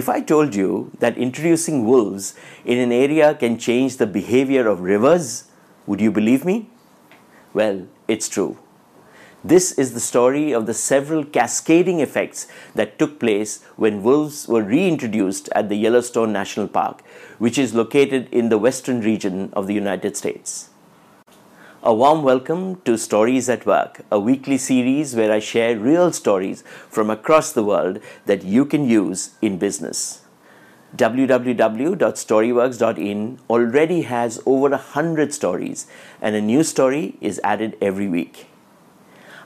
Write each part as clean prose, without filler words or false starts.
If I told you that introducing wolves in an area can change the behavior of rivers, would you believe me? Well, it's true. This is the story of the several cascading effects that took place when wolves were reintroduced at the Yellowstone National Park, which is located in the western region of the United States. A warm welcome to Stories at Work, a weekly series where I share real stories from across the world that you can use in business. www.storyworks.in already has over 100 stories, and a new story is added every week.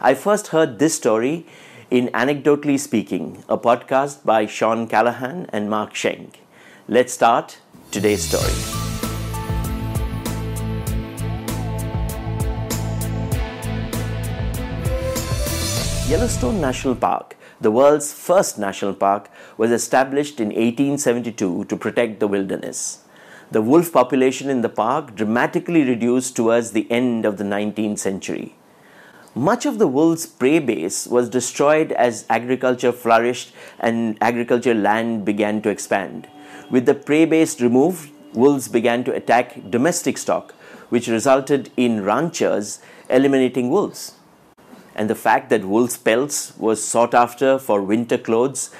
I first heard this story in Anecdotally Speaking, a podcast by Sean Callahan and Mark Schenk. Let's start today's story. Yellowstone National Park, the world's first national park, was established in 1872 to protect the wilderness. The wolf population in the park dramatically reduced towards the end of the 19th century. Much of the wolves' prey base was destroyed as agriculture flourished and agricultural land began to expand. With the prey base removed, wolves began to attack domestic stock, which resulted in ranchers eliminating wolves. And the fact that wolves' pelts was sought after for winter clothes,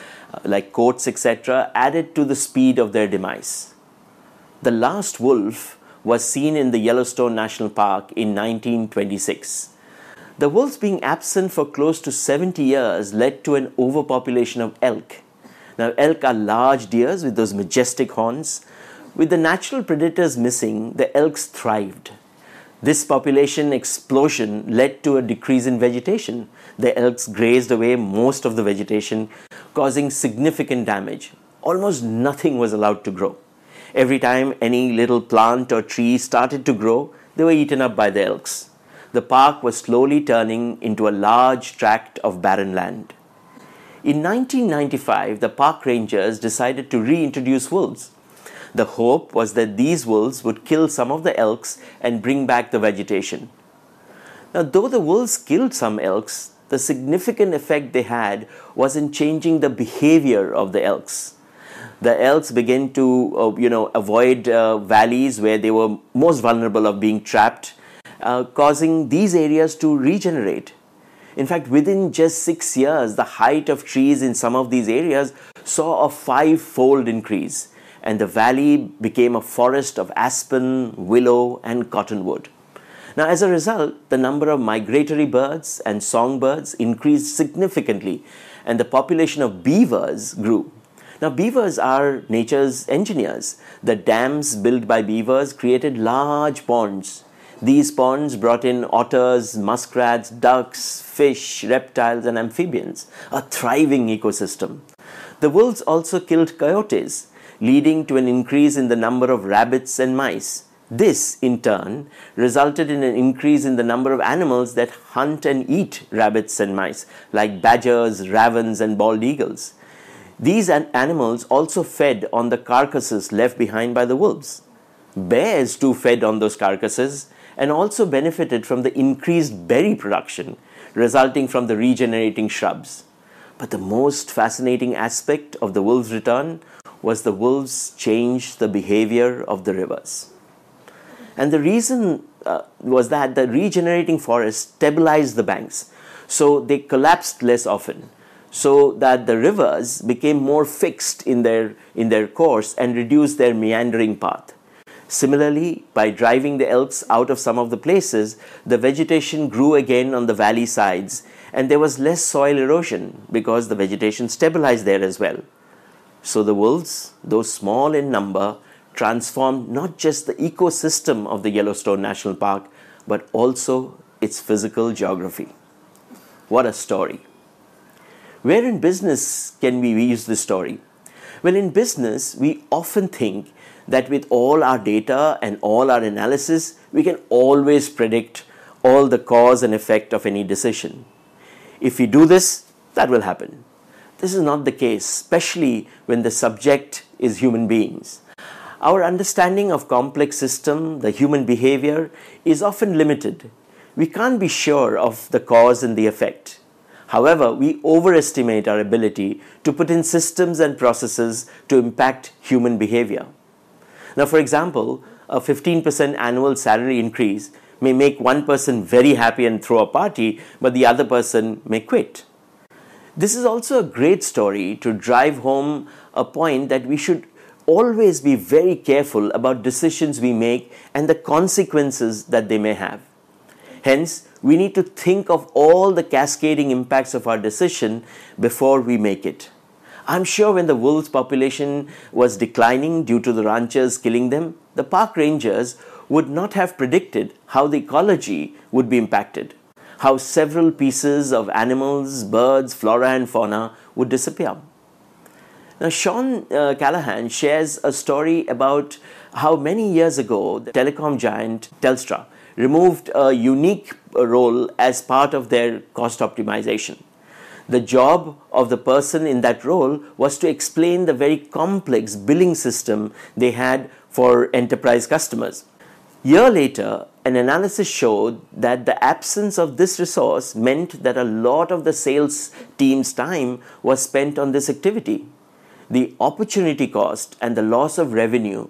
like coats, etc., added to the speed of their demise. The last wolf was seen in the Yellowstone National Park in 1926. The wolves being absent for close to 70 years led to an overpopulation of elk. Now, elk are large deers with those majestic horns. With the natural predators missing, the elks thrived. This population explosion led to a decrease in vegetation. The elks grazed away most of the vegetation, causing significant damage. Almost nothing was allowed to grow. Every time any little plant or tree started to grow, they were eaten up by the elks. The park was slowly turning into a large tract of barren land. In 1995, the park rangers decided to reintroduce wolves. The hope was that these wolves would kill some of the elks and bring back the vegetation. Now, though the wolves killed some elks, the significant effect they had was in changing the behavior of the elks. The elks began to, avoid valleys where they were most vulnerable of being trapped, causing these areas to regenerate. In fact, within just 6 years, the height of trees in some of these areas saw a 5-fold increase, and the valley became a forest of aspen, willow, and cottonwood. Now, as a result, the number of migratory birds and songbirds increased significantly, and the population of beavers grew. Now, beavers are nature's engineers. The dams built by beavers created large ponds. These ponds brought in otters, muskrats, ducks, fish, reptiles, and amphibians, a thriving ecosystem. The wolves also killed coyotes, leading to an increase in the number of rabbits and mice. This, in turn, resulted in an increase in the number of animals that hunt and eat rabbits and mice, like badgers, ravens, and bald eagles. These animals also fed on the carcasses left behind by the wolves. Bears, too, fed on those carcasses, and also benefited from the increased berry production resulting from the regenerating shrubs. But the most fascinating aspect of the wolves' return was the wolves changed the behavior of the rivers. And the reason was that the regenerating forest stabilized the banks, so they collapsed less often, so that the rivers became more fixed in their course and reduced their meandering path. Similarly, by driving the elks out of some of the places, the vegetation grew again on the valley sides, and there was less soil erosion because the vegetation stabilized there as well. So the wolves, though small in number, transformed not just the ecosystem of the Yellowstone National Park, but also its physical geography. What a story. Where in business can we use this story? Well, in business, we often think that with all our data and all our analysis, we can always predict all the cause and effect of any decision. If we do this, that will happen. This is not the case, especially when the subject is human beings. Our understanding of complex system, the human behavior, is often limited. We can't be sure of the cause and the effect. However, we overestimate our ability to put in systems and processes to impact human behavior. Now, for example, a 15% annual salary increase may make one person very happy and throw a party, but the other person may quit. This is also a great story to drive home a point that we should always be very careful about decisions we make and the consequences that they may have. Hence, we need to think of all the cascading impacts of our decision before we make it. I'm sure when the wolves' population was declining due to the ranchers killing them, the park rangers would not have predicted how the ecology would be impacted, how several pieces of animals, birds, flora and fauna would disappear. Now, Sean Callahan shares a story about how many years ago the telecom giant Telstra removed a unique role as part of their cost optimization. The job of the person in that role was to explain the very complex billing system they had for enterprise customers. A year later, an analysis showed that the absence of this resource meant that a lot of the sales team's time was spent on this activity. The opportunity cost and the loss of revenue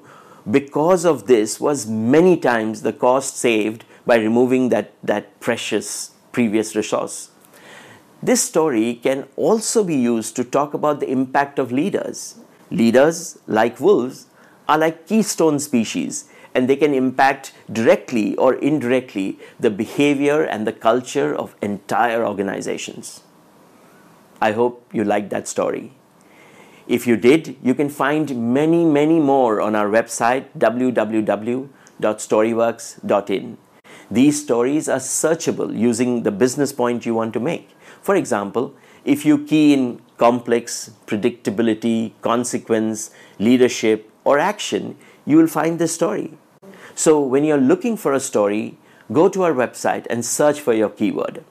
because of this was many times the cost saved by removing that precious previous resource. This story can also be used to talk about the impact of leaders. Leaders, like wolves, are like keystone species, and they can impact directly or indirectly the behavior and the culture of entire organizations. I hope you liked that story. If you did, you can find many, many more on our website www.storyworks.in. These stories are searchable using the business point you want to make. For example, if you key in complex, predictability, consequence, leadership, or action, you will find this story. So when you're looking for a story, go to our website and search for your keyword.